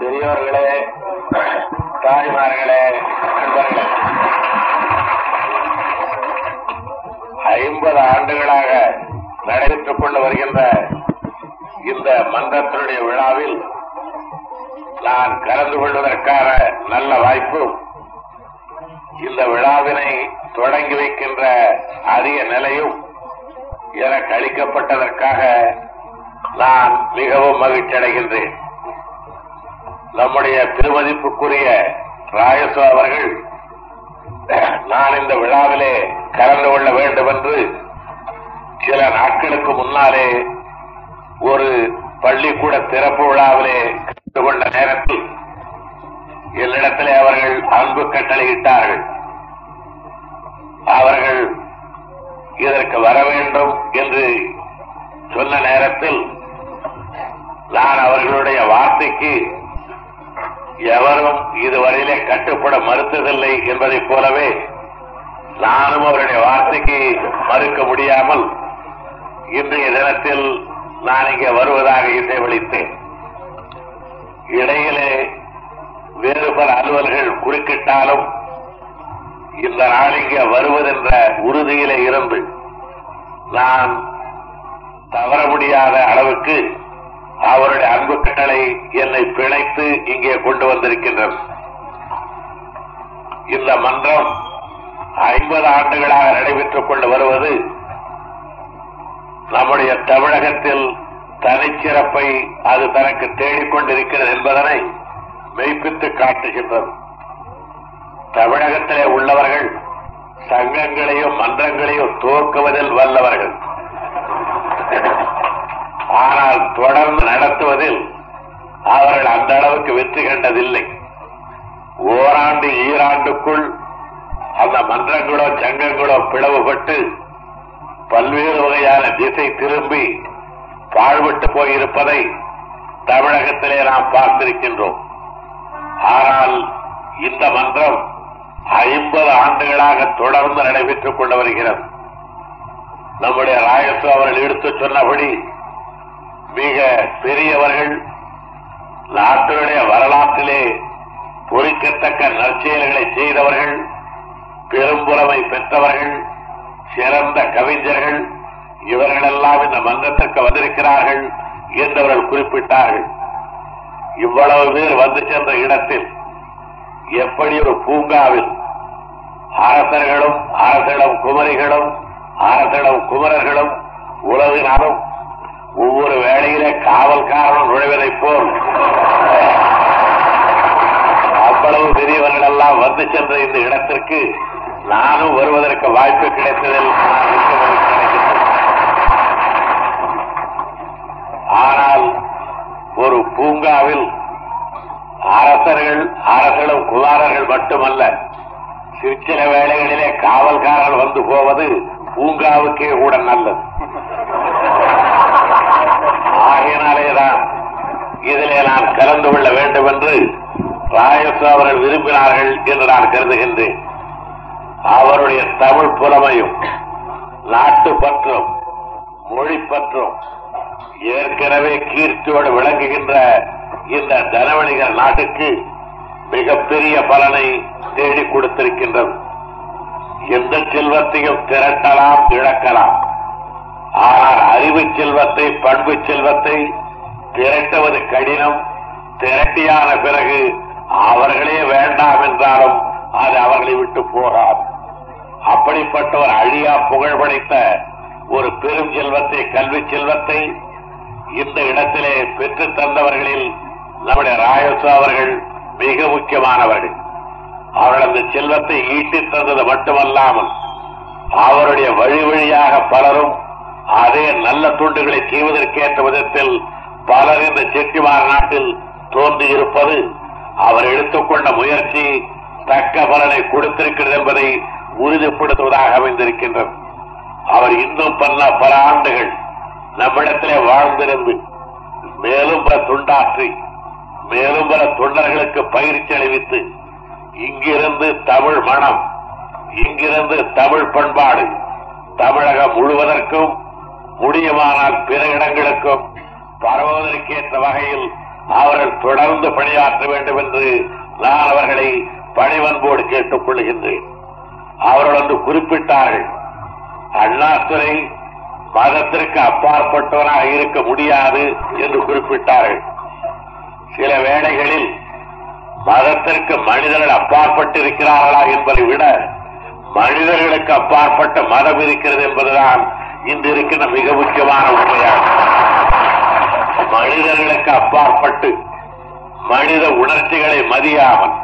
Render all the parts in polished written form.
பெரியோர்களே, தாய்மார்களே, நண்பர்களே, 50 ஆண்டுகளாக நடைபெற்றுக் கொண்டு வருகின்ற இந்த மன்றத்தினுடைய விழாவில் நான் கலந்து கொள்வதற்கான நல்ல வாய்ப்பு, இந்த விழாவினை தொடங்கி வைக்கின்ற அரிய நிலையும் எனக்கு அளிக்கப்பட்டதற்காக நான் மிகவும் மகிழ்ச்சியடைகின்றேன். நம்முடைய பெருமதிப்புக்குரிய ராயசு அவர்கள் நான் இந்த விழாவிலே கலந்து கொள்ள வேண்டும் என்று சில நாட்களுக்கு முன்னாலே ஒரு பள்ளிக்கூட திறப்பு விழாவிலே கலந்து கொண்ட நேரத்தில் என்னிடத்திலே அவர்கள் அன்பு கட்டளையிட்டார்கள். அவர்கள் இதற்கு வர வேண்டும் என்று சொன்ன நேரத்தில் நான் அவர்களுடைய வார்த்தைக்கு எவரும் இதுவரையிலே கட்டுப்பட மறுத்ததில்லை என்பதைப் போலவே நானும் அவருடைய வார்த்தைக்கு மறுக்க முடியாமல் இன்றைய தினத்தில் நான் இங்கே வருவதாக இசைவளித்தேன். இடையிலே வேறு பல அலுவல்கள் குறுக்கிட்டாலும் இந்த நாள் இங்கே வருவதென்ற உறுதியிலே இருந்து நான் தவற முடியாத அளவுக்கு அவருடைய அன்பு கட்டளை என்னை பிழைத்து இங்கே கொண்டு வந்திருக்கின்றது. இந்த மன்றம் 50 ஆண்டுகளாக நடைபெற்றுக் கொண்டு வருவது நம்முடைய தமிழகத்தில் தனிச்சிறப்பை அது தனக்கு தேடிக்கொண்டிருக்கிறது என்பதனை மெய்ப்பித்து காட்டுகின்றது. தமிழகத்திலே உள்ளவர்கள் சங்கங்களையும் மன்றங்களையும் துவக்குவதில் வல்லவர்கள், ஆனால் தொடர்ந்து நடத்துவதில் அவர்கள் அந்த அளவுக்கு வெற்றி கண்டதில்லை. ஓராண்டு ஈராண்டுக்குள் அந்த மன்றங்களோ சங்கங்களோ பிளவுபட்டு பல்வேறு வகையான திசை திரும்பி பாழ்பட்டு போயிருப்பதை தமிழகத்திலே நாம் பார்த்திருக்கின்றோம். ஆனால் இந்த மன்றம் 50 ஆண்டுகளாக தொடர்ந்து நடைபெற்றுக் கொண்டு வருகிறது. நம்முடைய ராயசு அவர்கள் எடுத்துச் சொன்னபடி மிக பெரியவர்கள் நாட்டினுடைய வரலாற்றிலே பொறிக்கத்தக்க நற்செயல்களை செய்தவர்கள், பெரும்புறமை பெற்றவர்கள், சிறந்த கவிஞர்கள், இவர்களெல்லாம் இந்த மன்றத்திற்கு வந்திருக்கிறார்கள் என்று அவர்கள் குறிப்பிட்டார்கள். இவ்வளவு பேர் வந்து சென்ற இடத்தில் எப்படி ஒரு பூங்காவில் அரசர்களும் அரசிடம் குமரிகளும் அரசிடம் குமரர்களும் உலகினாலும் ஒவ்வொரு வேளையிலே காவல்காரனும் நுழைவதைப் போல் அவ்வளவு பெரியவர்கள் எல்லாம் வந்து சென்ற இந்த இடத்திற்கு நானும் வருவதற்கு வாய்ப்பு கிடைத்ததில் ஆனால் ஒரு பூங்காவில் அரசர்கள் அரசிடம் குமாரர்கள் மட்டுமல்ல, சிற்சில வேளைகளிலே காவல்காரர்கள் வந்து போவது பூங்காவுக்கே கூட நல்லது. ஆகையினாலேதான் இதிலே நான் கலந்து கொள்ள வேண்டும் என்று ராயசு அவர்கள் விரும்பினார்கள் என்று நான் கருதுகின்றேன். அவருடைய தமிழ் புலமையும் நாட்டு பற்றும் மொழி பற்றும் ஏற்கனவே கீர்த்தியோடு விளங்குகின்ற இந்த தனவணிகர் நாட்டுக்கு மிகப்பெரிய பலனை தேடிக் கொடுத்திருக்கின்றது. எந்த செல்வத்தையும் திரட்டலாம், இழக்கலாம், ஆனால் அறிவு செல்வத்தை, பண்பு செல்வத்தை திரட்டுவது கடினம். திரட்டியான பிறகு அவர்களே வேண்டாம் என்றாலும் அது அவர்களை விட்டு போகாது. அப்படிப்பட்ட ஒரு அழியா புகழ் படைத்த ஒரு பெரும் செல்வத்தை, கல்வி செல்வத்தை இந்த இடத்திலே பெற்றுத் தந்தவர்களில் நம்முடைய ராயசு அவர்கள் மிக முக்கியமானவர்கள். அவர்கள் அந்த செல்வத்தை ஈட்டித் தந்தது மட்டுமல்லாமல் அவருடைய வழி வழியாக பலரும் அதே நல்ல துண்டுகளை செய்வதற்கேற்ற விதத்தில் பலர் இந்த செட்டிமார் நாட்டில் தோன்றியிருப்பது அவர் எடுத்துக்கொண்ட முயற்சி தக்க பலனை கொடுத்திருக்கிறது என்பதை உறுதிப்படுத்துவதாக அமைந்திருக்கின்றது. அவர் இன்னும் பல ஆண்டுகள் நம்மிடத்திலே வாழ்ந்திருந்து மேலும் பல துண்டாற்றி மேலும் பல தொண்டர்களுக்கு பயிற்சி அளிவித்து இங்கிருந்து தமிழ் மனம், இங்கிருந்து தமிழ் பண்பாடு தமிழகம் முழுவதற்கும் முடியுமானால் பிற இடங்களுக்கும் பரவுவதற்கேற்ற வகையில் அவர்கள் தொடர்ந்து பணியாற்ற வேண்டும் என்று நான் அவர்களை பணிவன்போடு கேட்டுக் கொள்கின்றேன். அவர்கள் வந்து குறிப்பிட்டார்கள், அண்ணாதுரை மதத்திற்கு அப்பாற்பட்டவராக இருக்க முடியாது என்று குறிப்பிட்டார்கள். சில வேளைகளில் மதத்திற்கு மனிதர்கள் அப்பாற்பட்டிருக்கிறார்களா என்பதை விட மனிதர்களுக்கு அப்பாற்பட்ட மதம் இருக்கிறது என்பதுதான் இன்று இருக்கின்ற மிக முக்கியமான உண்மையாகும். மனிதர்களுக்கு அப்பாற்பட்டு மனித உணர்ச்சிகளை மதியாமல்,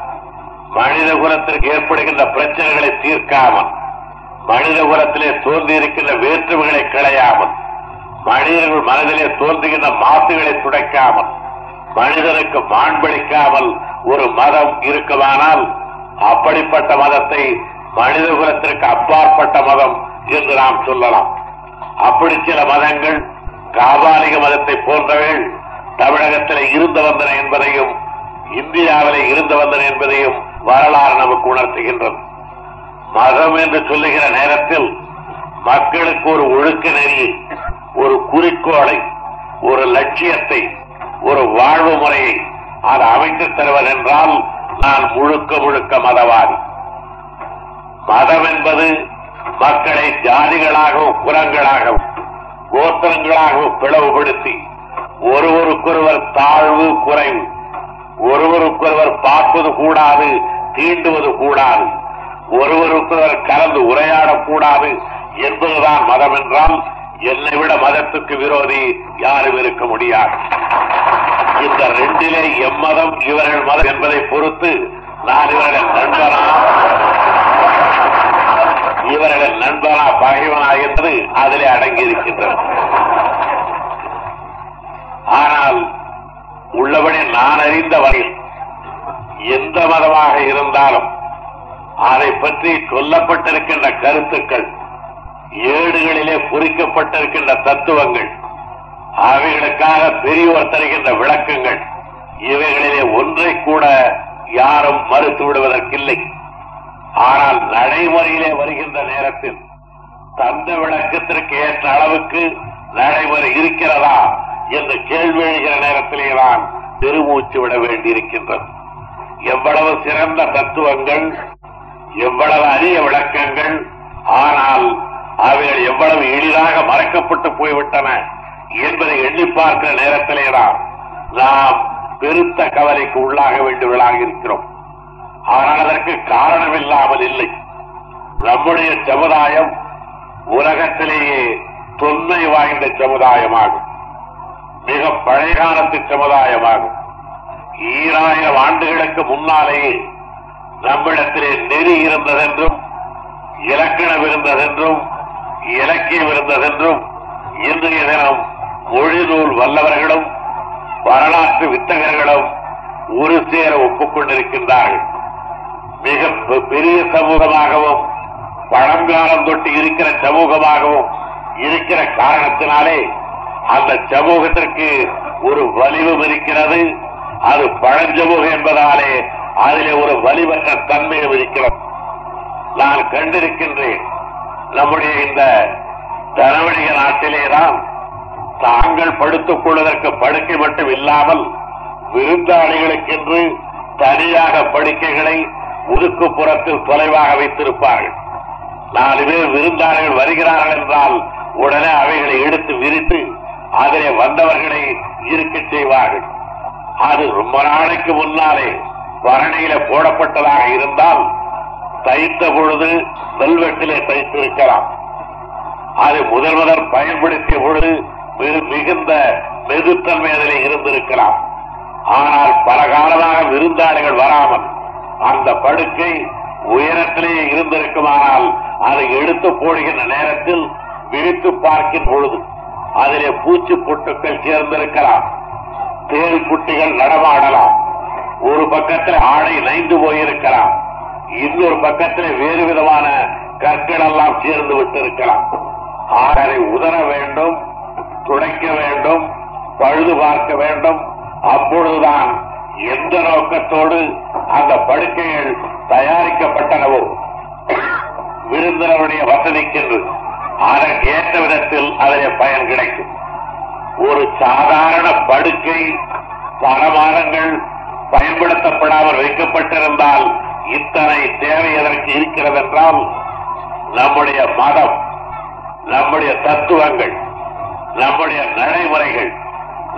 மனித குலத்திற்கு ஏற்படுகின்ற பிரச்சனைகளை தீர்க்காமல், மனித குலத்திலே தோன்றியிருக்கின்ற வேற்றுமைகளை களையாமல், மனிதர்கள் மனதிலே தோன்றுகின்ற மாசுகளை துடைக்காமல், மனிதனுக்கு மாண்பளிக்காமல் ஒரு மதம் இருக்குமானால் அப்படிப்பட்ட மதத்தை மனித குலத்திற்கு அப்பாற்பட்ட மதம் என்று நாம் சொல்லலாம். அப்படி சில மதங்கள் காபாலிக மதத்தை போன்றவர்கள் தமிழகத்திலே இருந்து வந்தன என்பதையும் இந்தியாவிலே இருந்து வந்தன என்பதையும் வரலாறு நமக்கு உணர்த்துகின்றது. மதம் என்று சொல்லுகிற நேரத்தில் மக்களுக்கு ஒரு ஒழுக்க நெறியை, ஒரு குறிக்கோளை, ஒரு லட்சியத்தை, ஒரு வாழ்வு முறையை அது அமைத்துத் தருவது என்றால் நான் முழுக்க முழுக்க மதவாதி. மதம் என்பது மக்களை ஜாதிகளாகவும் குலங்களாகவும் கோத்திரங்களாகவும் பிளவுபடுத்தி ஒருவருக்கொருவர் தாழ்வு குறைவு, ஒருவருக்கொருவர் பார்ப்பது கூடாது, தீண்டுவது கூடாது, ஒருவருக்கொருவர் கலந்து உரையாடக்கூடாது என்பதுதான் மதம் என்றால் என்னை விட மதத்துக்கு விரோதி யாரும் இருக்க முடியாது. இந்த ரெண்டிலே எம்மதம் இவர்கள் மதம் என்பதை பொறுத்து நான் இவர்கள் நண்பனா பகைவனா என்று அதிலே அடங்கியிருக்கின்றன. ஆனால் உள்ளபடி நான் அறிந்த வகையில் எந்த மதமாக இருந்தாலும் அதை பற்றி சொல்லப்பட்டிருக்கின்ற கருத்துக்கள், ஏடுகளிலே பொறிக்கப்பட்டிருக்கின்ற தத்துவங்கள், அவைகளுக்காக பெரியோர் தருகின்ற விளக்கங்கள், இவைகளிலே ஒன்றை கூட யாரும் மறுத்து விடுவதற்கில்லை. ஆனால் நடைமுறையிலே வருகின்ற நேரத்தில் தந்த விளக்கத்திற்கு ஏற்ற அளவுக்கு நடைமுறை இருக்கிறதா என்று கேள்வி எழுகிற நேரத்திலேதான் பெருமூச்சு விட வேண்டியிருக்கின்றது. எவ்வளவு சிறந்த தத்துவங்கள், எவ்வளவு அரிய விளக்கங்கள், ஆனால் அவைகள் எவ்வளவு எளிதாக மறைக்கப்பட்டு போய்விட்டன என்பதை எண்ணி பார்க்கிற நேரத்திலேதான் நாம் பெருத்த கவலைக்கு உள்ளாக வேண்டுவதாக இருக்கிறோம். ஆனால் அதற்கு காரணம் இல்லாமல் இல்லை. நம்முடைய சமுதாயம் உலகத்திலேயே தொன்மை வாய்ந்த சமுதாயமாகும், மிக பழைய காலத்து சமுதாயமாகும். 2000 ஆண்டுகளுக்கு முன்னாலேயே நம்மிடத்திலே நெறி இருந்ததென்றும், இலக்கணம் இருந்ததென்றும், இலக்கியம் இருந்ததென்றும், இன்றைய தினம் மொழி நூல் வல்லவர்களும் வரலாற்று வித்தகர்களும் ஒரு சேர ஒப்புக்கொண்டிருக்கின்றார்கள். மிக பெரிய சமூகமாகவும் பழங்காலம் தொட்டு இருக்கிற சமூகமாகவும் இருக்கிற காரணத்தினாலே அந்த சமூகத்திற்கு ஒரு வலிவும் இருக்கிறது. அது பழஞ்சமூகம் என்பதாலே அதிலே ஒரு வலிவற்ற தன்மையும் இருக்கிறது. நான் கண்டிருக்கின்றேன், நம்முடைய இந்த தனவணிக நாட்டிலேதான் தாங்கள் படுத்துக் கொள்வதற்கு படுக்கை மட்டும் இல்லாமல் விருந்தாளிகளுக்கென்று தனியாக படுக்கைகளை ஒதுக்குப்புறத்தில் தொலைவாக வைத்திருப்பார்கள். 4 பேர் விருந்தாளர்கள் வருகிறார்கள் என்றால் உடனே அவைகளை எடுத்து விரித்து அதிலே வந்தவர்களை இருக்கச் செய்வார்கள். அது ரொம்ப நாளைக்கு முன்னாலே பரணியில போடப்பட்டதாக இருந்தால் தைத்த பொழுது வெல்வெட்டிலே தைத்திருக்கலாம். அது முதல் பயன்படுத்திய பொழுது மிகுந்த மெதுத்தன்மை அதிலே இருந்திருக்கலாம். ஆனால் பல காலமாக விருந்தாளிகள் வராமல் அந்த படுக்கை உயரத்திலேயே இருந்திருக்குமானால் அதை எடுத்து போடுகின்ற நேரத்தில் விழித்து பார்க்கின்ற பொழுது அதிலே பூச்சி பொட்டுக்கள் சேர்ந்திருக்கலாம், தேள் குட்டிகள் நடமாடலாம், ஒரு பக்கத்தில் ஆடை நைந்து போயிருக்கலாம், இன்னொரு பக்கத்தில் வேறு விதமான கற்கள் எல்லாம் சேர்ந்து விட்டிருக்கலாம். ஆடலை உதற வேண்டும், துடைக்க வேண்டும், பழுது பார்க்க வேண்டும். அப்பொழுதுதான் எந்த நோக்கத்தோடு அந்த படுக்கைகள் தயாரிக்கப்பட்டனவோ விருந்தினருடைய வசதிக்கென்று அதற்கேற்ற விதத்தில் அதிலே பயன் கிடைக்கும். ஒரு சாதாரண படுக்கை வாரங்கள் பயன்படுத்தப்படாமல் வைக்கப்பட்டிருந்தால் இத்தனை தேவை அதற்கு இருக்கிறது என்றால் நம்முடைய மதம், நம்முடைய தத்துவங்கள், நம்முடைய நடைமுறைகள்,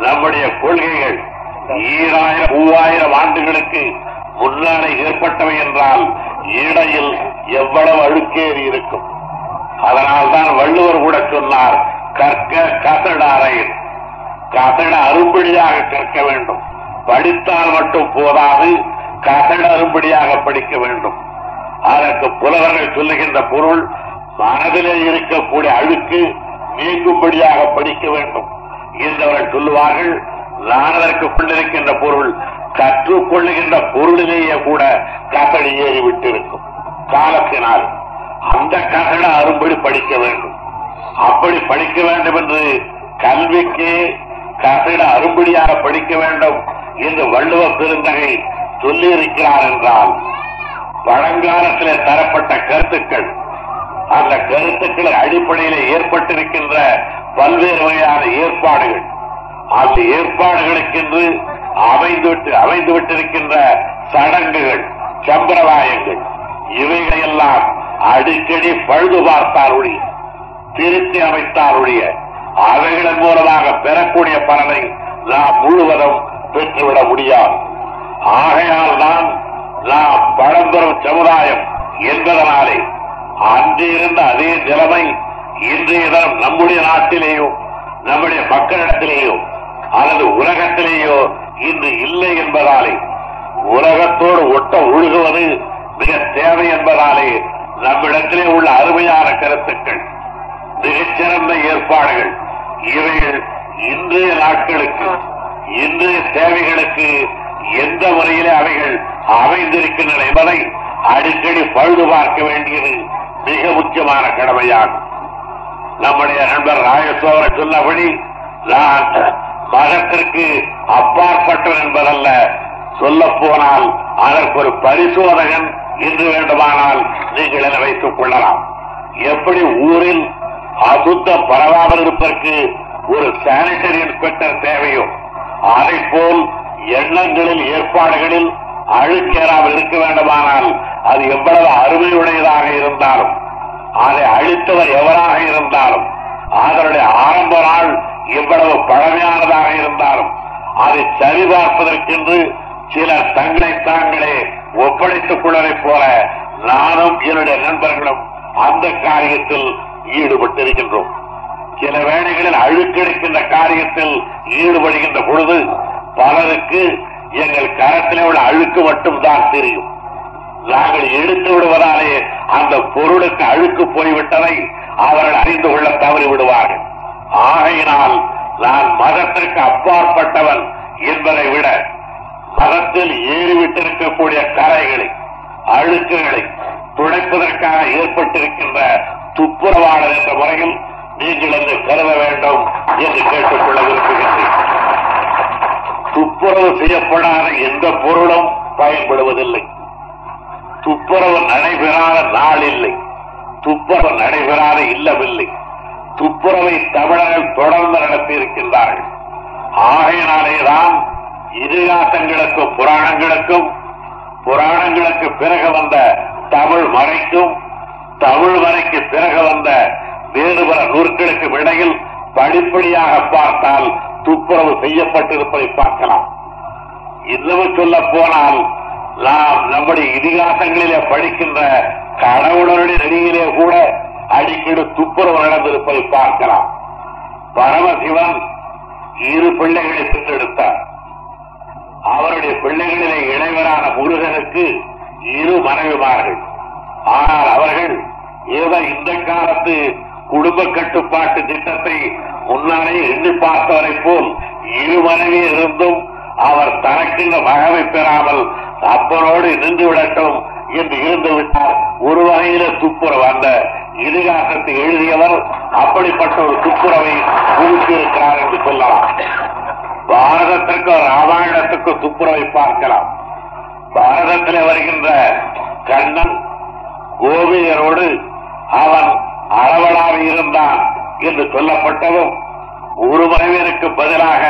நம்முடைய கொள்கைகள் 2000-3000 ஆண்டுகளுக்கு முன்னாடி ஏற்பட்டவை என்றால் இடையில் எவ்வளவு அழுக்கேறி இருக்கும். அதனால்தான் வள்ளுவர் கூட சொன்னார், கற்க கசடாரை கசட அரும்படியாக கற்க வேண்டும், படித்தால் மட்டும் போதாது கசட அரும்படியாக படிக்க வேண்டும். அதற்கு புலவர்கள் சொல்லுகின்ற பொருள், மனதிலே இருக்கக்கூடிய அழுக்கு நீங்கும்படியாக படிக்க வேண்டும் என்றவர்கள் சொல்லுவார்கள். நான் அதற்கு கொண்டிருக்கின்ற பொருள், கற்றுக்கொள்ளுகின்ற பொருளிலேயே கூட கசடி ஏறிவிட்டிருக்கும் காலத்தினால். அந்த கசட அரும்படி படிக்க வேண்டும். அப்படி படிக்க வேண்டும் என்று கல்விக்கு கசட அரும்படியாக படிக்க வேண்டும் என்று வள்ளுவ பெருந்தகை சொல்லியிருக்கிறார் என்றால், பழங்காலத்திலே தரப்பட்ட கருத்துக்கள், அந்த கருத்துக்களின் அடிப்படையிலே ஏற்பட்டிருக்கின்ற பல்வேறு வகையான ஏற்பாடுகள், அந்த ஏற்பாடுகளுக்கென்று அமைந்துவிட்டிருக்கின்ற சடங்குகள், சம்பிரதாயங்கள், இவைகளையெல்லாம் அடிக்கடி பழுது பார்த்தாருடைய, திருத்தி அமைத்தாருடைய, அவைகளின் மூலமாக பெறக்கூடிய பலனை நாம் முழுவதும் பெற்றுவிட முடியாது. ஆகையால் தான் நாம் பழம்பெரும் சமுதாயம் என்பதனாலே அன்று இருந்த அதே நிலைமை இன்றைய தினம் நம்முடைய நாட்டிலேயோ நம்முடைய மக்களிடத்திலேயோ அல்லது உலகத்திலேயோ இன்று இல்லை என்பதாலே, உலகத்தோடு ஒட்ட ஒழுகுவது மிக தேவை என்பதாலே, நம்மிடத்திலே உள்ள அருமையான கருத்துக்கள், மிகச்சிறந்த ஏற்பாடுகள், இவைகள் இன்றைய நாட்களுக்கு இன்றைய தேவைகளுக்கு எந்த முறையிலே அவைகள் அமைந்திருக்கின்றன என்பதை அடிக்கடி பழுது பார்க்க வேண்டியது மிக முக்கியமான கடமையாகும். நம்முடைய நண்பர் ராயசோவர் சொன்னபடி, நான் மதத்திற்கு அப்பாற்பட்டவன் என்பதல்ல, சொல்ல போனால் அதற்கு ஒரு பரிசோதகன் என்று வேண்டுமானால் நீங்கள் என வைத்துக் கொள்ளலாம். எப்படி ஊரில் அசுத்தம் பரவாமல் இருப்பதற்கு ஒரு சானிட்டரி இன்ஸ்பெக்டர் தேவையோ, அதை போல் எண்ணங்களில் ஏற்பாடுகளில் அழுக்கேறாமல் இருக்க வேண்டுமானால், அது எவ்வளவு அருமையுடையதாக இருந்தாலும், அதை அழித்தவர் எவராக இருந்தாலும், அதனுடைய ஆரம்ப நாள் எவ்வளவு பழமையானதாக இருந்தாலும், அதை சரிபார்ப்பதற்கென்று சிலர் தங்களை தாங்களே ஒப்படைத்துக் கொள்வதைப் போல நானும் என்னுடைய நண்பர்களும் அந்த காரியத்தில் ஈடுபட்டிருக்கின்றோம். சில வேளைகளில் அழுக்கெடுக்கின்ற காரியத்தில் ஈடுபடுகின்ற பொழுது பலருக்கு எங்கள் கரத்திலே உள்ள அழுக்கு மட்டும்தான் தெரியும். நாங்கள் எடுத்து விடுவதாலே அந்த பொருளுக்கு அழுக்கு போய்விட்டதை அவர்கள் அறிந்து கொள்ள தவறி விடுவார்கள். ஆகையினால் நான் மதத்திற்கு அப்பாற்பட்டவன் என்பதை விட, மதத்தில் ஏறிவிட்டிருக்கக்கூடிய கரைகளை, அழுக்குகளை துடைப்பதற்காக ஏற்பட்டிருக்கின்ற துப்புரவாளர் என்ற முறையில் நீங்கள் என்று கருத வேண்டும் என்று கேட்டுக்கொள்ள விரும்புகின்றேன். துப்புரவு செய்யப்படாத எந்த பொருளும் பயன்படுவதில்லை. துப்புரவு நடைபெறாத நாள் இல்லை, துப்புரவு நடைபெறாத இல்லமில்லை. துப்புரவை தமிழர்கள் தொடர்ந்து நடத்தியிருக்கின்றார்கள். ஆகையினாலேதான் இதிகாசங்களுக்கும் புராணங்களுக்கும், புராணங்களுக்கு பிறகு வந்த தமிழ் மறைக்கும், தமிழ் வரைக்கு பிறகு வந்த வேறு பல நூற்களுக்கும் இடையில் படிப்படியாக பார்த்தால் துப்புரவு செய்யப்பட்டிருப்பதை பார்க்கலாம். இன்னமும் சொல்ல போனால், நாம் நம்முடைய இதிகாசங்களிலே படிக்கின்ற கடவுளருடைய நெறியிலே கூட அடிக்கடி துப்புரவு நடந்திருப்பதை பார்க்கலாம். பரமசிவன் 2 பிள்ளைகளை பெற்றெடுத்தார். அவருடைய பிள்ளைகளிலே இளைவரான முருகனுக்கு 2 மனைவிமார்கள். ஆனால் அவர்கள் ஏதோ இந்த காலத்து குடும்ப கட்டுப்பாட்டு திட்டத்தை முன்னாலே எண்ணி பார்த்தவரை போல் 2 மனைவி இருந்தும் அவர் தனக்கு மகவை பெறாமல் அப்பனோடு நின்றுவிடட்டும் என்று இருந்துவிட்டார். ஒரு வகையில துப்புரவு, அந்த இதிகாசத்தை எழுதியவர் அப்படிப்பட்ட ஒரு துப்புரவை புகுத்தியிருக்கிறார் என்று சொல்லலாம். பாரதத்திற்கும் ராமாயணத்துக்கும் துப்புரவை பார்க்கலாம். பாரதத்திலே வருகின்ற கண்ணன் கோபியரோடு அவன் அளவலாக இருந்தான் என்று சொல்லப்பட்டதும், ஒரு மனைவியருக்கு பதிலாக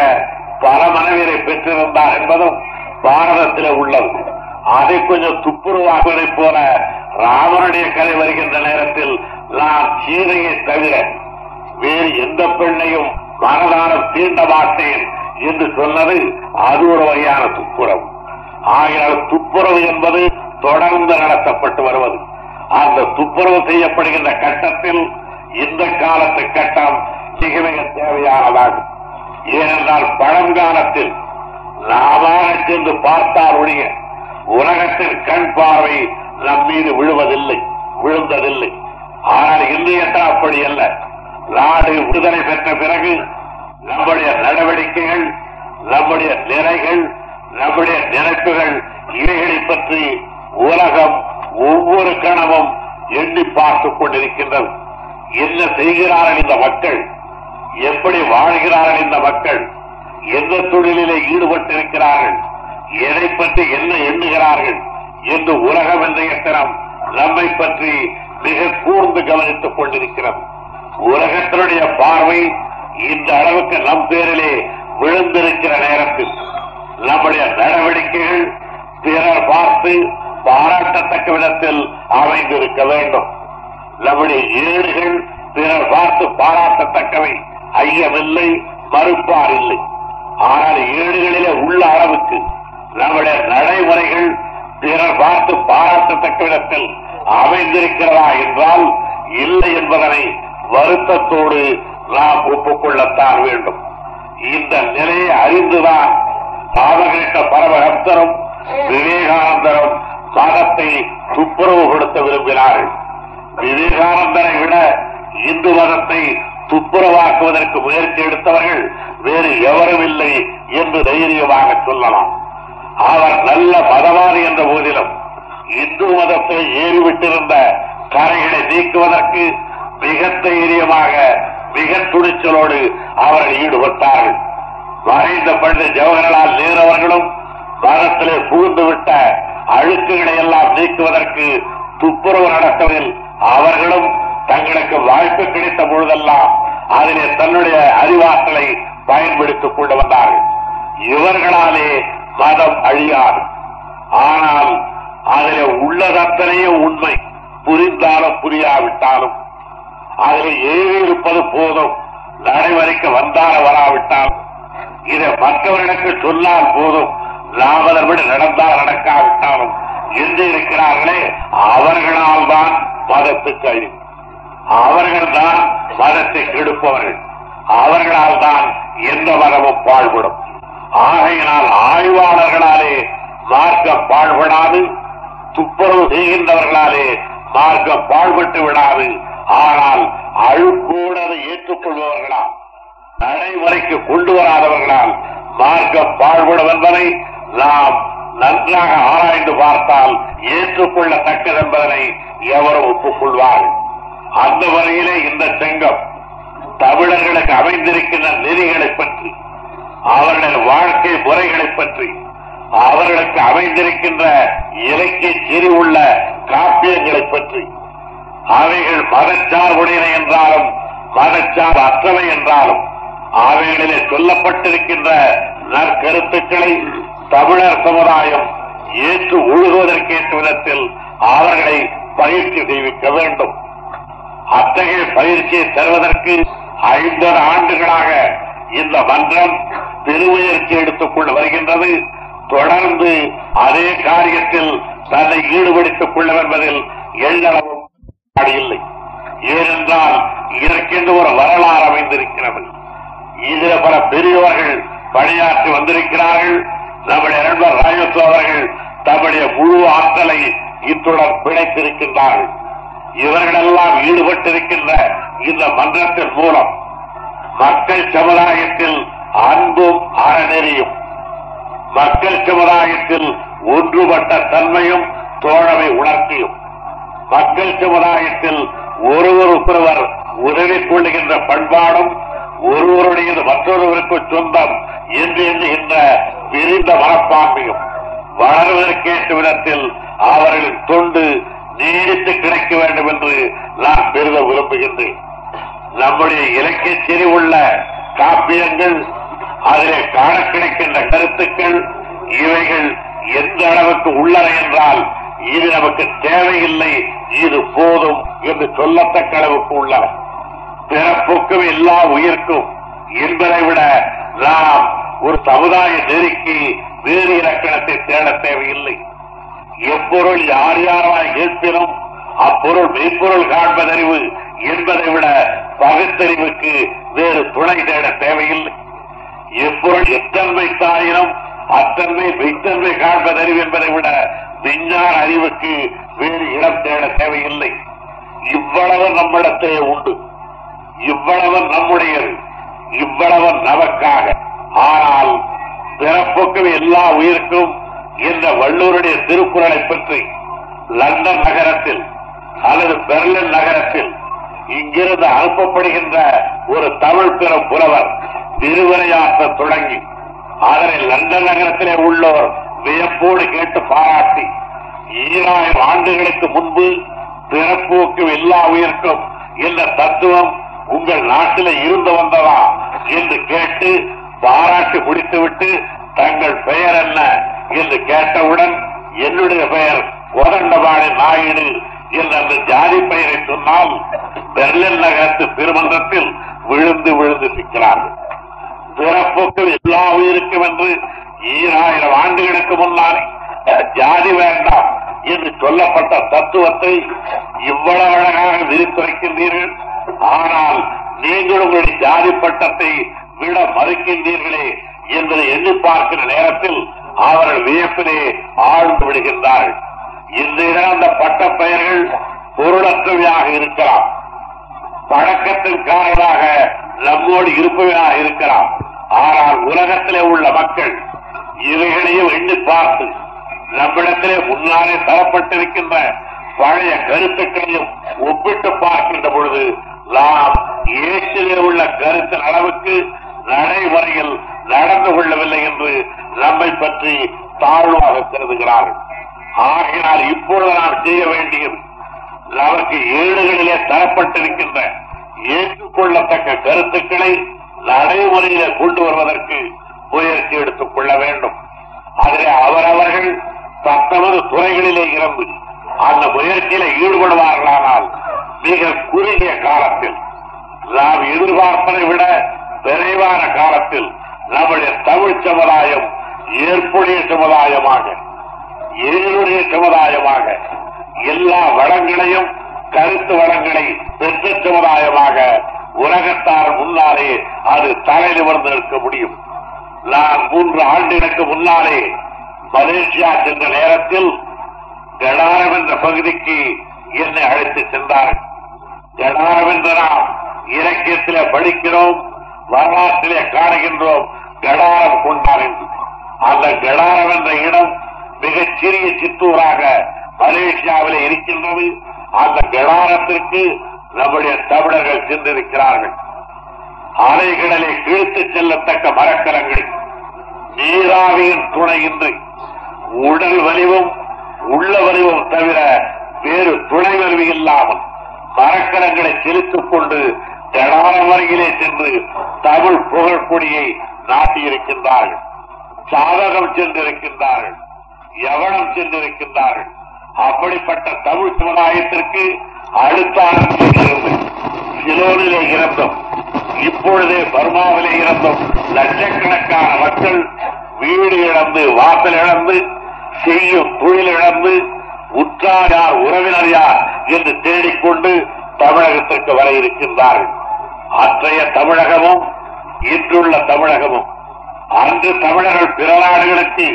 பல மனைவியரை பெற்றிருந்த சந்தா என்பதும் பாரதத்தில் உள்ளது. அதை கொஞ்சம் துப்புரவாக்குவதை போல ராவனுடைய கதை வருகின்ற நேரத்தில் நான் சீதையை தவிர வேறு எந்த பெண்ணையும் மனதாரம் தீண்ட மாட்டேன் என்று சொன்னது அது ஒரு வகையான துப்புரவு. ஆகையால் துப்புரவு என்பது தொடர்ந்து நடத்தப்பட்டு வருவது. அந்த துப்புரவு செய்யப்படுகின்ற கட்டத்தில் இந்த காலத்து கட்டம் மிக மிக தேவையானதாகும். ஏனென்றால் பழங்காலத்தில் நாம சென்று பார்த்தால் ஒழிய உலகத்தின் கண் பார்வை நம் மீது விழுந்ததில்லை. ஆனால் இந்தியத்தில் அப்படி அல்ல. நாடு விடுதலை பெற்ற பிறகு நம்முடைய நடவடிக்கைகள், நம்முடைய நிறைகள், நம்முடைய நினைப்புகள் இவைகளை பற்றி உலகம் ஒவ்வொரு கணமும் எண்ணி பார்த்துக் கொண்டிருக்கின்றது. என்ன செய்கிறார்கள் இந்த மக்கள், எப்படி வாழ்கிறார்கள் இந்த மக்கள், எந்த தொழிலிலே ஈடுபட்டிருக்கிறார்கள், எதை பற்றி என்ன எண்ணுகிறார்கள் என்று உலகம் இன்றைய தினம் நம்மை பற்றி மிக கூர்ந்து கவனித்துக் கொண்டிருக்கிறது. உலகத்தினுடைய பார்வை இந்த அளவுக்கு நம் பேரிலே விழுந்திருக்கிற நேரத்தில் நம்முடைய நடவடிக்கைகள் பிறர் பார்த்து பாராட்டத்தக்க விதத்தில் அமைந்திருக்க வேண்டும். நம்முடைய ஏடுகள் பிறர் பார்த்து பாராட்டத்தக்கவை, ஐயமில்லை, மறுப்பார் இல்லை. ஆனால் ஏடுகளிலே உள்ள அளவுக்கு நம்முடைய நடைமுறைகள் பிறர் பார்த்து பாராட்டத்தக்க விதத்தில் அமைந்திருக்கிறதா என்றால் இல்லை என்பதனை வருத்தத்தோடு நாம் ஒப்புக்கொள்ளத்தான் வேண்டும். இந்த நிலையை அறிந்துதான் ராமகிருஷ்ண பரமஹம்சரும் விவேகானந்தரும் மதத்தை துப்புரவு கொடுக்க விரும்பினார்கள். விவேகானந்தரை விட இந்து மதத்தை துப்புரவாக்குவதற்கு முயற்சி எடுத்தவர்கள் வேறு எவரும் இல்லை என்று தைரியமாக சொல்லலாம். அவர் நல்ல மதவாதி என்ற போதிலும் இந்து மதத்தை ஏறிவிட்டிருந்த கரைகளை நீக்குவதற்கு மிக தைரியமாக, மிக துணிச்சலோடு அவர்கள் ஈடுபட்டார்கள். மறைந்த பண்டித ஜவஹர்லால் நேரு அவர்களும் மதத்திலே புகுந்துவிட்ட அழுக்குகளை எல்லாம் நீக்குவதற்கு துப்புரவு நடத்தவில் அவர்களும் தங்களுக்கு வாய்ப்பு கிடைத்த பொழுதெல்லாம் அதிலே தன்னுடைய அறிவாற்றலை பயன்படுத்திக் கொண்டு வந்தார்கள். இவர்களாலே மதம் அழியாது. ஆனால் அதிலே உள்ளதத்தனையே உண்மை புரிந்தாலும் புரியாவிட்டாலும் அதில் எழுதியிருப்பது போதும். நடைமுறைக்கு வந்தார வராவிட்டால் இதை மற்றவர்களுக்கு சொன்னால் போதும். நாம் அதன்படி நடந்தால் நடக்காவிட்டாலும் என்று இருக்கிறார்களே, அவர்களால் தான் மதத்துக்கு அழிவு. அவர்கள் தான் மதத்தை கெடுப்பவர்கள். அவர்களால் தான் எந்த மதமும் பாழ்படும். ஆகையினால் ஆய்வாளர்களாலே மார்க்கம் பாழ்படாது, துப்புரவு செய்கின்றவர்களாலே மார்க்கம் பாழ்பட்டு விடாது. ஆனால் அழுக்கோடு அதை ஏற்றுக்கொள்பவர்களால், நடைமுறைக்கு கொண்டு வராதவர்களால் மார்க்கம் பாழ்படும் என்பதை நாம் நன்றாக ஆராய்ந்து பார்த்தால் ஏற்றுக்கொள்ளத்தக்கது என்பதனை எவரும் ஒப்புக்கொள்வார்கள். அந்த வகையிலே இந்த சங்கம் தமிழர்களுக்கு அமைந்திருக்கின்ற நெறிகளை பற்றி, அவர்களின் வாழ்க்கை முறைகளை பற்றி, அவர்களுக்கு அமைந்திருக்கின்ற இலக்கிய செறி உள்ள காப்பியங்களை பற்றி, அவைகள் மதச்சார்புடையன என்றாலும் மதச்சார்பு அற்றவை என்றாலும் அவைகளிலே சொல்லப்பட்டிருக்கின்ற நற்கருத்துக்களை தமிழர் சமுதாயம் ஏற்று ஒழுகுவதற்கேற்ற விதத்தில் அவர்களை பயிற்சி செய்விக்க வேண்டும். அத்தகைய பயிற்சியை தருவதற்கு 50 ஆண்டுகளாக இந்த மன்றம் பெருமுயற்சி எடுத்துக் கொண்டு வருகின்றது. தொடர்ந்து அதே காரியத்தில் தன்னை ஈடுபடுத்திக் கொள்ளும் என்பதில் எண்ணளவும் இல்லை. ஏனென்றால் இதற்கென்று ஒரு வரலாறு அமைந்திருக்கிறது. இதில் பல பெரியவர்கள் பணியாற்றி வந்திருக்கிறார்கள். நம்முடைய நண்பர் ராஜசோ அவர்கள் தம்முடைய முழு ஆற்றலை இத்துடன் பிணைத்திருக்கின்றார்கள். இவர்களெல்லாம் ஈடுபட்டிருக்கின்ற இந்த மன்றத்தின் மூலம் மக்கள் சமுதாயத்தில் அன்பும் அறநெறியும், மக்கள் சமுதாயத்தில் ஒன்றுபட்ட தன்மையும் தோழமை உணர்த்தியும், மக்கள் சமுதாயத்தில் ஒருவருக்கொருவர் உதவி கொள்ளுகின்ற பண்பாடும், ஒருவருடைய மற்றொருவருக்கு சொந்தம் என்று எண்ணுகின்ற விரிந்த மனப்பான்மையும் வளர்வதற்கேற்ற விதத்தில் அவர்களின் தொண்டு நீடித்து கிடைக்க வேண்டும் என்று நான் பெருத விரும்புகின்றேன். நம்முடைய இலக்கிய செறி உள்ள காப்பியங்கள் அதிலே காண கிடைக்கின்ற கருத்துக்கள் இவைகள் எந்த அளவுக்கு உள்ளன என்றால் இது நமக்கு தேவையில்லை, இது போதும் என்று சொல்லத்தக்க அளவுக்கு உள்ளன. பிறப்புக்கும் எல்லா உயிர்க்கும் என்பதை விட நாம் ஒரு சமுதாய நெருக்கி வேறு இலக்கணத்தை தேட தேவையில்லை. எப்பொருள் யார் யாராய் கேட்பினும் அப்பொருள் மெய்ப்பொருள் காண்பதறிவு என்பதை விட பகுத்தறிவுக்கு வேறு துணை தேட தேவையில்லை. எப்பொருள் எத்தன்மை தாயினும் அத்தன்மை மெய்த்தன்மை காண்பதறிவு என்பதை விட விஞ்ஞான அறிவுக்கு வேறு இடம் தேட தேவையில்லை. இவ்வளவு நம்மிடத்தே உண்டு, இவ்வளவு நம்முடையது, இவ்வளவு நமக்காக. ஆனால் பிறப்புக்கும் எல்லா உயிர்க்கும் என்ற வள்ளுவருடைய திருக்குறளை பற்றி லண்டன் நகரத்தில் அல்லது பெர்லின் நகரத்தில் இங்கிருந்து அனுப்பப்படுகின்ற ஒரு தமிழ் பெரும் புலவர் விரிவுரையாற்ற தொடங்கி அதனை லண்டன் நகரத்திலே உள்ளோர் வியப்போடு கேட்டு பாராட்டி 2000 ஆண்டுகளுக்கு முன்பு பிறப்புக்கும் எல்லா உயிர்க்கும் என்ற தத்துவம் உங்கள் நாட்டில் இருந்து வந்ததா என்று கேட்டு பாராட்டி முடித்துவிட்டு தங்கள் பெயர் என்ன என்று கேட்டவுடன் என்னுடைய பெயர் கோதண்டபாடி நாயுடு என்று அந்த ஜாதி பெயரை சொன்னால் பெர்லின் நகரத்து திருமன்றத்தில் விழுந்து விழுந்து சிக்கிறார்கள். பிறப்புக்கும் எல்லா உயிருக்கும் என்று 2000 ஆண்டுகளுக்கு முன்னாலே ஜாதி வேண்டாம் என்று சொல்லப்பட்ட தத்துவத்தை இவ்வளவு அழகாக விரித்துரைக்கின்றீர்கள். ஆனால் நீங்கள் உங்களுடைய ஜாதி பட்டத்தை விட மறுக்கின்றீர்களே என்பதை எண்ணி பார்க்கிற நேரத்தில் அவர்கள் வியப்பிலே ஆழ்ந்து விடுகின்றார்கள். இன்றையிடம் அந்த பட்ட பெயர்கள் பொருளற்றவையாக இருக்கலாம், பழக்கத்தின் காரணமாக நம்மோடு இருப்பவையாக இருக்கலாம். ஆனால் உலகத்திலே உள்ள மக்கள் இவைகளையும் எண்ணி பார்த்து நம்மிடத்திலே முன்னாலே தரப்பட்டிருக்கின்ற பழைய கருத்துக்களையும் ஒப்பிட்டு பார்க்கின்ற பொழுது நாம் இயேசுவிலே உள்ள கருத்தின் அளவுக்கு நடைமுறையில் நடந்து கொள்ளவில்லை என்று நம்மை பற்றி தாழ்வாக கருதுகிறார்கள். ஆகையினால் இப்பொழுது நாம் செய்ய வேண்டியது நமக்கு ஏடுகளிலே தரப்பட்டிருக்கின்ற ஏற்றுக்கொள்ளத்தக்க கருத்துக்களை நடைமுறையிலே கொண்டு வருவதற்கு முயற்சி எடுத்துக் கொள்ள வேண்டும். அதிலே அவரவர்கள் தத்தமது துறைகளிலே இருந்து அந்த முயற்சியிலே ஈடுபடுவார்களானால் மிக குறுகிய காலத்தில் நாம் எதிர்பார்ப்பதை விட விரைவான காலத்தில் நம்முடைய தமிழ் சமுதாயம் ஏற்புடைய சமுதாயமாக ஏழுடைய சமுதாயமாக எல்லா வளங்களையும் கருத்து வளங்களை பெற்ற சமுதாயமாக உலகத்தார் முன்னாலே அது தலை நிமிர்ந்து நிற்க முடியும். நான் 3 ஆண்டுகளுக்கு முன்னாலே மலேசியா சென்ற நேரத்தில் கடாரம் என்ற பகுதிக்கு என்னை அழைத்து சென்றார்கள். கடாரம் என்ற நாம் இலக்கியத்திலே படிக்கிறோம், வரலாற்றிலே காணுகின்றோம், கடாரம் கொண்டார் என்று. அந்த கடாரம் என்ற இடம் மிகச்சிறிய சித்தூராக மலேசியாவிலே இருக்கின்றது. அந்த கடாரத்திற்கு நம்முடைய தமிழர்கள் சென்றிருக்கிறார்கள். அலைகடலை கீழ்த்துச் செல்லத்தக்க மரக்கலங்கள் நீராவியின் துணையின்றி உடல் வலிவும் உள்ள வலிவும் தவிர வேறு துணை வலிவு இல்லாமல் மரக்கலங்களை செலுத்திக் கொண்டு கடாரம் வரையிலே சென்று தமிழ் புகழ்கொடியை நாட்டியிருக்கின்றார்கள். சாதகம் சென்றிருக்கின்றார்கள், எவனம் சென்றிருக்கின்றார்கள். அப்படிப்பட்ட தமிழ் சமுதாயத்திற்கு அடுத்தாரிலிருந்து சிலோனிலே இருந்தும் இப்பொழுதே பர்மாவிலே இருந்தும் லட்சக்கணக்கான மக்கள் வீடு இழந்து வாசல் இழந்து செய்யும் தொழில் இழந்து உற்றார் யார் உறவினர் யார் என்று தேடிக்கொண்டு தமிழகத்திற்கு வர இருக்கின்றார்கள். அன்றைய தமிழகமும் இன்றுள்ள தமிழகமும் அன்று தமிழர்கள் பிற நாடுகளுக்கு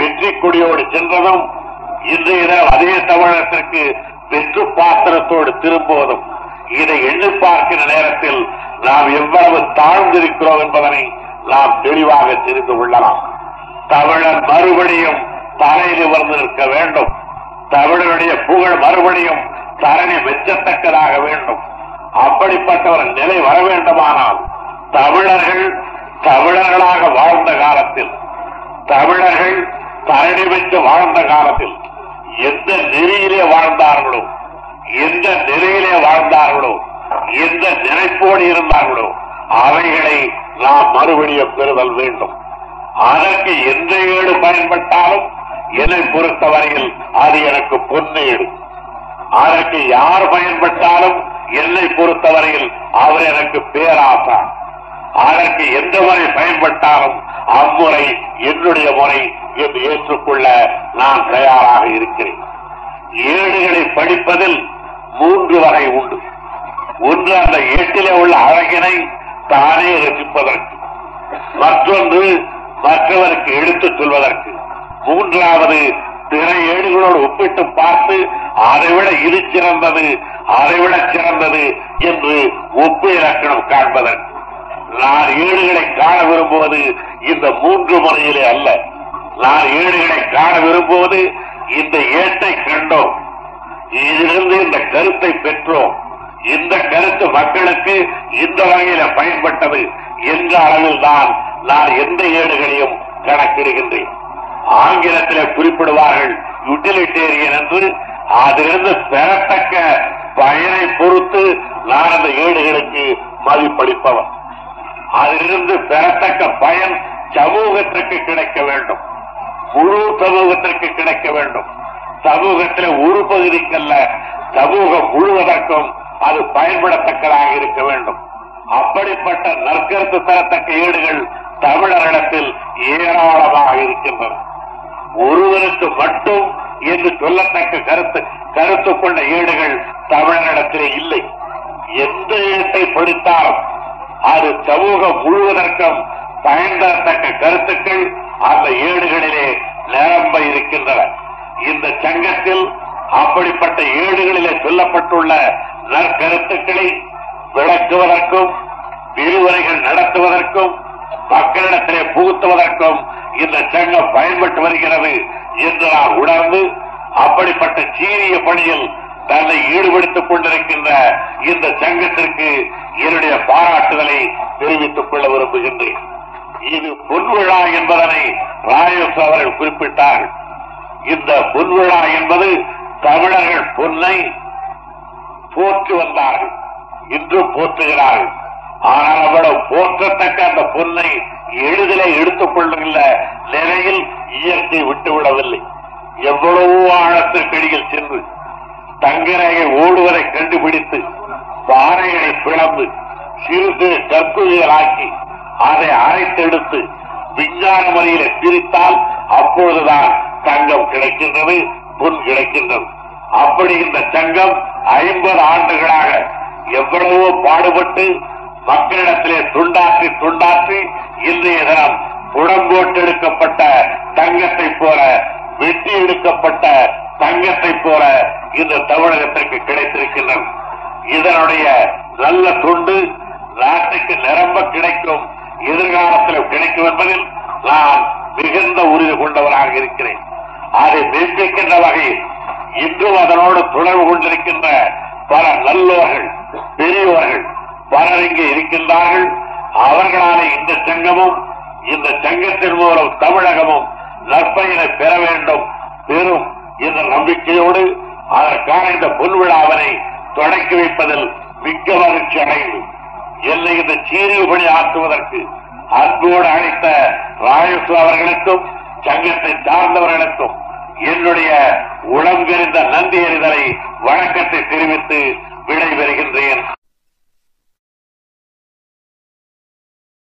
வெற்றி கொடியோடு சென்றதும் இன்றைய தினம் அதே தமிழகத்திற்கு வெற்று பாத்திரத்தோடு திரும்புவதும் இதை எண்ணி பார்க்கிற நேரத்தில் நாம் எவ்வளவு தாழ்ந்திருக்கிறோம் என்பதனை நாம் தெளிவாக தெரிந்து கொள்ளலாம். தமிழர் மறுபடியும் தரையில் வந்து நிற்க வேண்டும். தமிழருடைய புகழ் மறுபடியும் தரணி வெச்சத்தக்கதாக வேண்டும். அப்படிப்பட்ட ஒரு நிலை வர வேண்டுமானால் தமிழர்கள் தமிழர்களாக வாழ்ந்த காலத்தில் தமிழர்கள் தரணி வைத்து வாழ்ந்த காலத்தில் எந்த நெறியிலே வாழ்ந்தார்களோ எந்த நிலையிலே வாழ்ந்தார்களோ எந்த நினைப்போடு இருந்தார்களோ அவைகளை நாம் மறுபடியும் பெறுதல் வேண்டும். அதற்கு எந்த ஏடு பயன்பட்டாலும் என்னை பொறுத்தவரையில் அது எனக்கு பொன்னேடு. அதற்கு யார் பயன்பட்டாலும் என்னை பொறுத்தவரையில் அவர் எனக்கு பேராசா. அதற்கு எந்த முறை பயன்பட்டாலும் அம்முறை என்னுடைய முறை என்று ஏற்றுக்கொள்ள நான் தயாராக இருக்கிறேன். ஏடுகளை படிப்பதில் மூன்று வகை உண்டு. ஒன்று, அந்த ஏட்டிலே உள்ள அழகினை தானே ரசிப்பதற்கு. மற்றொன்று, மற்றவருக்கு எடுத்துச் சொல்வதற்கு. மூன்றாவது, பிற ஏடுகளோடு ஒப்பிட்டு பார்த்து அதைவிட இது சிறந்தது, அதைவிட சிறந்தது என்று ஒப்பு இலக்கணம் காண்பதற்கு. நான் ஏடுகளை காண விரும்புவது இந்த மூன்று முறையிலே அல்ல. நான் ஏடுகளை காண விரும்புவது இந்த ஏட்டை கண்டோம், இதிலிருந்து இந்த கருத்தை பெற்றோம், இந்த கருத்து மக்களுக்கு இந்த வகையில பயன்பட்டது என்ற அளவில் தான் நான் எந்த ஏடுகளையும் கணக்கிடுகின்றேன். ஆங்கிலத்தில் குறிப்பிடுவார்கள் யூட்டிலிட்டேரியன் என்று. அதிலிருந்து பெறத்தக்க பயனை பொறுத்து நான் அந்த ஏடுகளுக்கு மதிப்பளிப்பவன். அதிலிருந்து பெறத்தக்க பயன் சமூகத்திற்கு கிடைக்க வேண்டும், முழு சமூகத்திற்கு கிடைக்க வேண்டும். சமூகத்தில் ஒரு பகுதிக்கல்ல, சமூகம் முழுவதற்கும் அது பயன்படத்தக்கதாக இருக்க வேண்டும். அப்படிப்பட்ட நற்கருத்து தரத்தக்க ஏடுகள் தமிழரிடத்தில் ஏராளமாக இருக்கின்றன. ஒருவருக்கு மட்டும் என்று சொல்லத்தக்க கருத்து கொண்ட ஏடுகள் தமிழரிடத்திலே இல்லை. எந்த ஏட்டை படித்தாலும் அது சமூகம் முழுவதற்கும் பயன் தரத்தக்க கருத்துக்கள் அந்த ஏடுகளிலே நிரம்ப இருக்கின்றன. இந்த சங்கத்தில் அப்படிப்பட்ட ஏடுகளிலே சொல்லப்பட்டுள்ள நற்கருத்துக்களை விளக்குவதற்கும் விரிவுரைகள் நடத்துவதற்கும் மக்களிடத்திலே புகுத்துவதற்கும் இந்த சங்கம் பயன்பட்டு வருகிறது என்று நான் உணர்ந்து அப்படிப்பட்ட சீரிய பணியில் தன்னை ஈடுபடுத்திக் கொண்டிருக்கின்ற இந்த சங்கத்திற்கு என்னுடைய பாராட்டுதலை தெரிவித்துக் கொள்ள விரும்புகின்றேன். இது பொன்விழா என்பதனை ராஜேஷ் அவர்கள் குறிப்பிட்டார்கள். இந்த பொன்விழா என்பது தமிழர்கள் பொன்னை போற்றி வந்தார்கள், இன்றும் போற்றுகிறார்கள். ஆனால் அவ்வளவு போற்றத்தக்க அந்த பொன்னை எளிதிலே எடுத்துக் கொள்ளுகின்ற நிலையில் இயற்கை விட்டுவிடவில்லை. எவ்வளவோ ஆழத்திற்கடியில் சென்று தங்கரையை ஓடுவதை கண்டுபிடித்து பாறைகளை பிளந்து சிறு சிறு கற்குதிகளாக்கி அதை அரைத்தெடுத்து விஞ்ஞான முறையிலே பிரித்தால் அப்பொழுதுதான் தங்கம் கிடைக்கின்றது, பொன் கிடைக்கின்றது. அப்படி இந்த சங்கம் 50 ஆண்டுகளாக எவ்வளவோ பாடுபட்டு மக்களிடத்திலே துண்டாற்றி இன்றைய தினம் புடம்போட்டு எடுக்கப்பட்ட தங்கத்தை போல, வெட்டி எடுக்கப்பட்ட தங்கத்தை போல இந்த தமிழகத்திற்கு கிடைத்திருக்கின்றது. இதனுடைய நல்ல துண்டு நாட்டுக்கு நிரம்ப கிடைக்கும், எதிர்காலத்தில் கிடைக்கும் என்பதில் நான் மிகுந்த உறுதி கொண்டவராக இருக்கிறேன். அதை மேற்கின்ற வகையில் இன்றும் அதனோடு தொடர்பு கொண்டிருக்கின்ற பல நல்லோர்கள், பெரியோர்கள் பலர் இங்கே இருக்கின்றார்கள். அவர்களாலே இந்த சங்கமும் இந்த சங்கத்தின் மூலம் தமிழகமும் நற்பயனை பெற வேண்டும், பெறும் என்ற நம்பிக்கையோடு அதற்கான இந்த பொன்விழாவினை தொடக்கி வைப்பதில் மிக்க மகிழ்ச்சி அடைந்து என்னை இந்த சீரிய பணி ஆற்றுவதற்கு அன்போடு அழைத்த ராயசு அவர்களுக்கும் சங்கத்தை சார்ந்தவர்களுக்கும் என்னுடைய உளம் கரிந்த நன்றி அறிதலை, வணக்கத்தை தெரிவித்து விடைபெறுகின்றேன்.